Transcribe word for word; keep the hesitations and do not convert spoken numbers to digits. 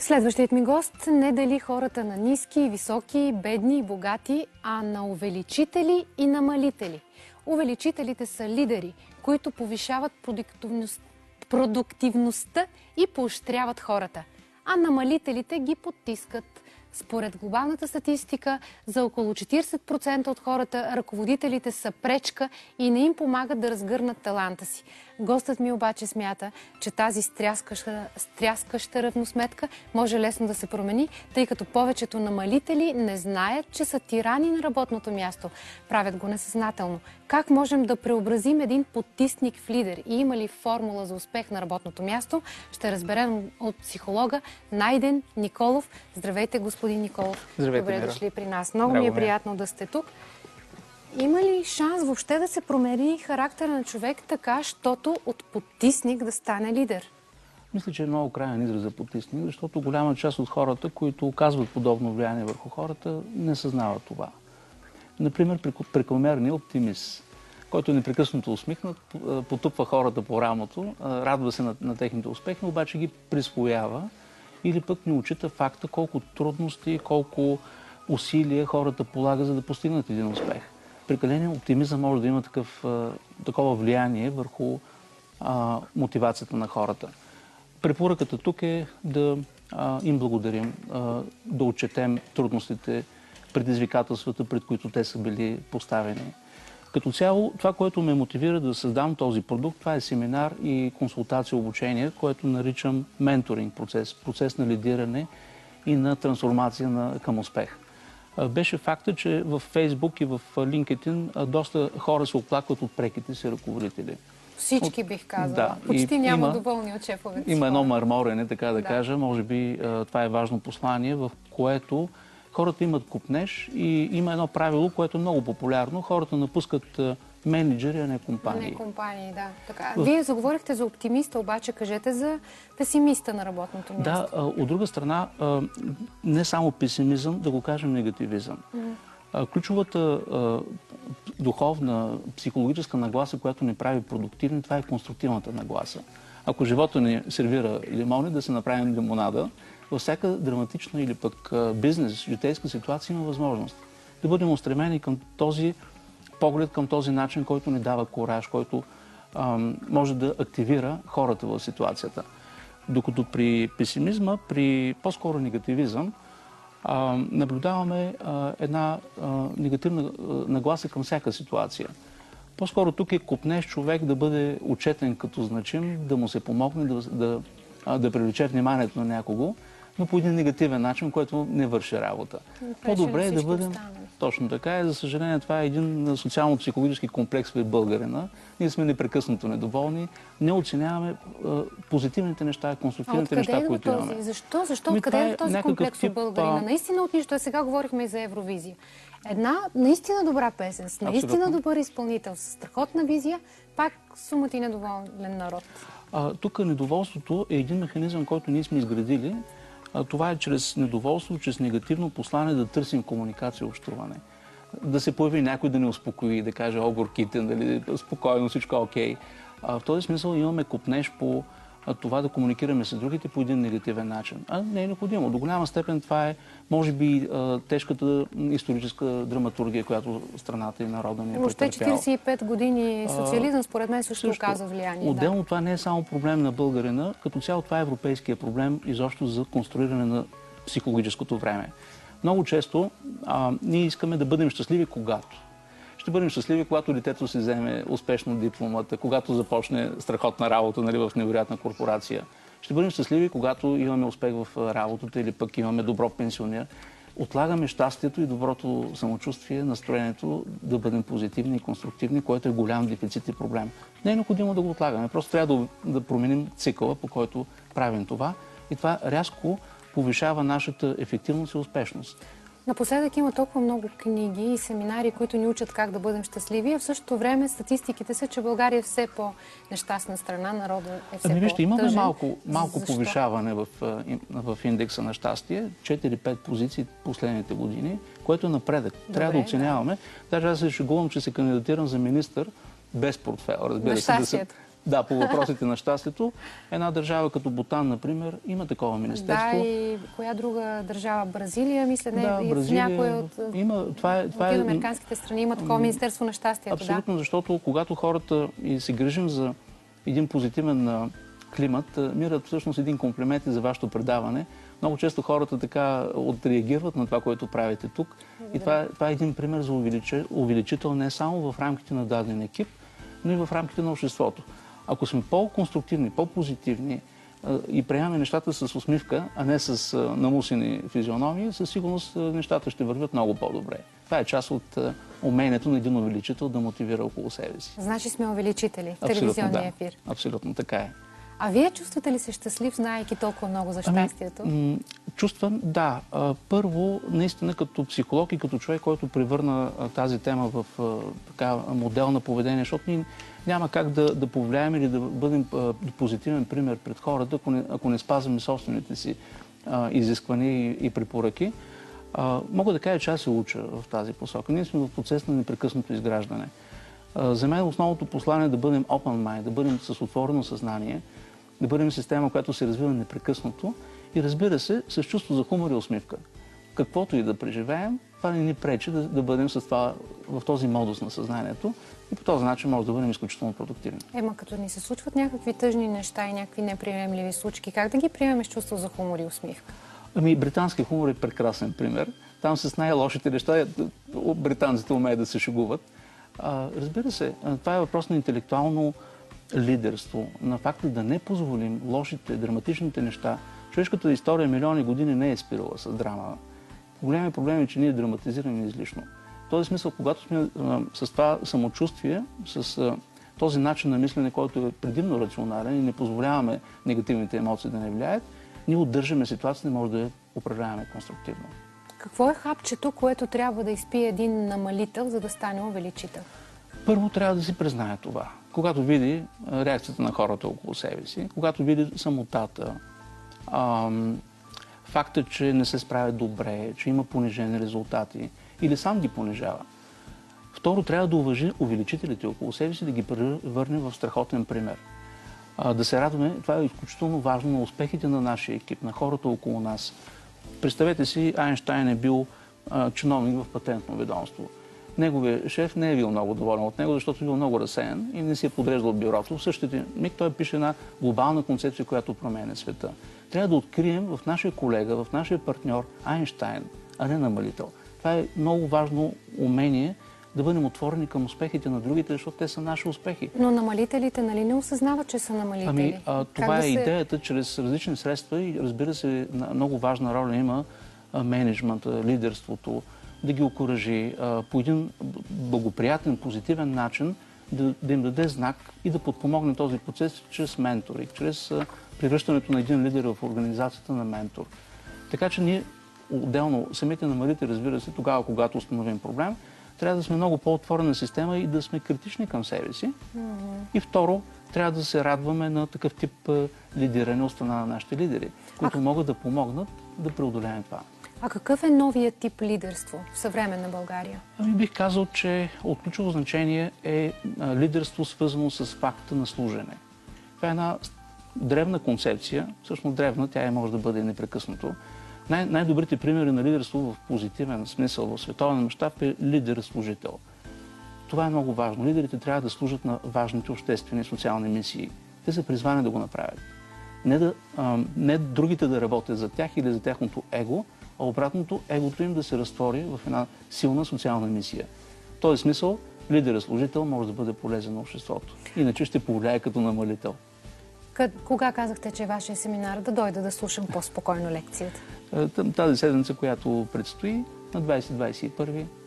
Следващият ми гост не дели хората на ниски, високи, бедни и богати, а на увеличители и намалители. Увеличителите са лидери, които повишават продуктивност, продуктивността и поощряват хората, а намалителите ги потискат. Според глобалната статистика, за около четиридесет процента от хората ръководителите са пречка и не им помагат да разгърнат таланта си. Гостът ми обаче смята, че тази стряскаща, стряскаща равносметка може лесно да се промени, тъй като повечето намалители не знаят, че са тирани на работното място. Правят го несъзнателно. Как можем да преобразим един потисник в лидер и има ли формула за успех на работното място, ще разберем от психолога Найден Николов. Здравейте, господин Николов. Здравейте, добре Мира. Дошли при нас. Много Здраво, ми е приятно да сте тук. Има ли шанс въобще да се промени характера на човек така, щото от потисник да стане лидер? Мисля, че е много крайен израз за потисник, защото голяма част от хората, които оказват подобно влияние върху хората, не съзнават това. Например, прекомерният оптимист, който непрекъснато усмихнат, потупва хората по рамото, радва се на, на техните успехи, но обаче ги присвоява или пък не учита факта колко трудности, колко усилия хората полагат, за да постигнат един успех. Прекаленият оптимизъм може да има такъв, такова влияние върху а, мотивацията на хората. Препоръката тук е да а, им благодарим, а, да отчетем трудностите, предизвикателствата, пред които те са били поставени. Като цяло, това, което ме мотивира да създам този продукт, това е семинар и консултация, обучение, което наричам менторинг процес, процес на лидиране и на трансформация на, към успех. Беше факта, че в Facebook и в LinkedIn доста хора се оплакват от преките си ръководители. Всички бих казала. Да, почти няма има, доволни от шефовете. Има едно мърморене, така да, да кажа. Може би това е важно послание, в което хората имат купнеж и има едно правило, което е много популярно. Хората напускат менеджери, а не компании. Не компании, да. Така. Вие заговорихте за оптимиста, обаче кажете за песимиста на работното място. Да, от друга страна, не само песимизъм, да го кажем негативизъм. Mm-hmm. Ключовата духовна, психологическа нагласа, която ни прави продуктивни, това е конструктивната нагласа. Ако живота ни сервира лимони, да се направим лимонада, във всяка драматична или пък бизнес, житейска ситуация има възможност да бъдем устремени към този поглед, към този начин, който ни дава кураж, който ам, може да активира хората в ситуацията. Докато при песимизма, при по-скоро негативизъм, ам, наблюдаваме а, една а, негативна а, нагласа към всяка ситуация. По-скоро тук е копнеш човек да бъде отчетен като значим, да му се помогне, да, да, а, да привлече вниманието на някого, но по един негативен начин, който не върши работа. По-добре е да бъдем... Точно така е. За съжаление, това е един социално-психологически комплекс в българина. Ние сме непрекъснато недоволни, не оценяваме а, позитивните неща, конструктивните неща, които този? имаме. Защо? Защо? Откъде е този комплекс в българина? Наистина от нищо. А сега говорихме и за Евровизия. Една наистина добра песен, с наистина Абсолютно. добър изпълнител, с страхотна визия, пак сумът и недоволен народ. А, тук недоволството е един механизъм, който ние сме изградили. Това е чрез недоволство, чрез негативно послание да търсим комуникация и общуване. Да се появи някой да ни успокои, да каже оборките, нали, спокойно, всичко е окей. В този смисъл имаме копнеж по това да комуникираме с другите по един негативен начин. А не е необходимо. До голяма степен това е, може би, тежката историческа драматургия, която страната и народа ни е претърпяла. Още четиридесет и пет години социализъм, според мен, също оказва влияние. Отделно да. това не е само проблем на българина, като цяло това е европейския проблем изобщо за конструиране на психологическото време. Много често а, ние искаме да бъдем щастливи когато. Ще бъдем щастливи, когато детето си вземе успешно дипломата, когато започне страхотна работа, нали, в невероятна корпорация. Ще бъдем щастливи, когато имаме успех в работата или пък имаме добро пенсионер. Отлагаме щастието и доброто самочувствие, настроението да бъдем позитивни и конструктивни, което е голям дефицит и проблем. Не е необходимо да го отлагаме, просто трябва да, да променим цикъла, по който правим това. И това рязко повишава нашата ефективност и успешност. Напоследък има толкова много книги и семинари, които ни учат как да бъдем щастливи, а в същото време статистиките са, че България е все по-нещастна страна, народа е все по-тъжен. Вижте, имаме малко, малко повишаване в, в индекса на щастие, четири-пет позиции последните години, което е напредък. Добре, трябва да оценяваме. Да. Даже аз се шегувам, че се кандидатирам за министър без портфел. Разбира се, да се, Да, по въпросите на щастието. Една държава като Бутан, например, има такова министерство. Да, и коя друга държава? Бразилия, мисля, не, да, и Бразилия, някоя от, има, това е, това от е, американските страни има такова министерство на щастието. Абсолютно, да? Защото когато хората и се грижим за един позитивен климат, мирят всъщност един комплимент за вашето предаване. Много често хората така отреагират на това, което правите тук. И това, това е един пример за увеличи, увеличител не само в рамките на даден екип, но и в рамките на обществото. Ако сме по-конструктивни, по-позитивни и приемаме нещата с усмивка, а не с намусени физиономии, със сигурност нещата ще вървят много по-добре. Това е част от умението на един увеличител да мотивира около себе си. Значи сме увеличители в телевизионния да. ефир. Абсолютно така е. А вие чувствате ли се щастлив, знаейки толкова много за щастието? Ами, чувствам, да. Първо, наистина като психолог и като човек, който превърна тази тема в така, модел на поведение, защото ние няма как да, да повлияем или да бъдем позитивен пример пред хората, ако не, ако не спазваме собствените си а, изисквания и препоръки. А, мога да кажа, че аз се уча в тази посока. Ние сме в процес на непрекъснато изграждане. А, за мен основното послание е да бъдем open mind, да бъдем с отворено съзнание, да бъдем система, която се развива непрекъснато и разбира се, с чувство за хумор и усмивка. Каквото и да преживеем, това не ни пречи да, да бъдем с това, в този модус на съзнанието и по този начин може да бъдем изключително продуктивни. Ема като ни се случват някакви тъжни неща и някакви неприемливи случки, как да ги приемем с чувство за хумор и усмивка? Ами британски хумор е прекрасен пример. Там с най-лошите неща британците умеят да се шегуват. А, разбира се, това е въпрос на интелектуално лидерство, на факта да не позволим лошите, драматичните неща. Човешката история милиони години не е спирала с драма. Големият проблем е, че ние драматизираме излишно. В този смисъл, когато сме а, с това самочувствие, с а, този начин на мислене, който е предимно рационален и не позволяваме негативните емоции да не влияят, ние удържаме ситуацията и може да я управляваме конструктивно. Какво е хапчето, което трябва да изпие един намалител, за да стане увеличител? Първо трябва да си признае това. Когато види реакцията на хората около себе си, когато види самотата, ам, факта, че не се справя добре, че има понижени резултати или сам ги понижава. Второ, трябва да уважи увеличителите около себе си, да ги превърне в страхотен пример. А, да се радваме, това е изключително важно, на успехите на нашия екип, на хората около нас. Представете си, Айнщайн е бил а, чиновник в патентно ведомство. Неговият шеф не е бил много доволен от него, защото е бил много разсеян и не си е подреждал бюрото. В същите миг той пише една глобална концепция, която променя света. Трябва да открием в нашия колега, в нашия партньор Айнщайн, а не намалител. Това е много важно умение да бъдем отворени към успехите на другите, защото те са наши успехи. Но намалителите, нали, не осъзнават, че са намалители? Ами, а, това да е идеята, се... чрез различни средства и разбира се, много важна роля има а, менеджмента, лидерството, да ги окуражи а, по един благоприятен, позитивен начин, да, да им даде знак и да подпомогне този процес чрез ментори, чрез а, превръщането на един лидер в организацията на ментор. Така че ние отделно, самите намалите, разбира се, тогава, когато установим проблем, трябва да сме много по-отворена система и да сме критични към себе си. Mm-hmm. И второ, трябва да се радваме на такъв тип а, лидиране от страна на нашите лидери, които а... могат да помогнат да преодолеем това. А какъв е новият тип лидерство в съвременна България? Ами бих казал, че от ключово значение е а, лидерство, свързано с факта на служене. Това е една древна концепция, всъщност древна, тя е, може да бъде непрекъснато. Най- най-добрите примери на лидерство в позитивен смисъл, в световен мащаб е лидер-служител. Това е много важно. Лидерите трябва да служат на важните обществени и социални мисии. Те са призвани да го направят. Не, да, а, не другите да работят за тях или за тяхното его, а обратното, егото им да се разтвори в една силна социална мисия. В този смисъл лидер-служител може да бъде полезен на обществото. Иначе ще повлияе като намалител. Кога казахте, че е вашия семинар, да дойда да слушам по-спокойно лекцията? Тази седмица, която предстои на двайсети до двайсет и първи